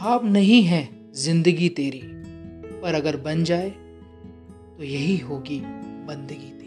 ख्वाब नहीं है जिंदगी तेरी, पर अगर बन जाए तो यही होगी बंदगी।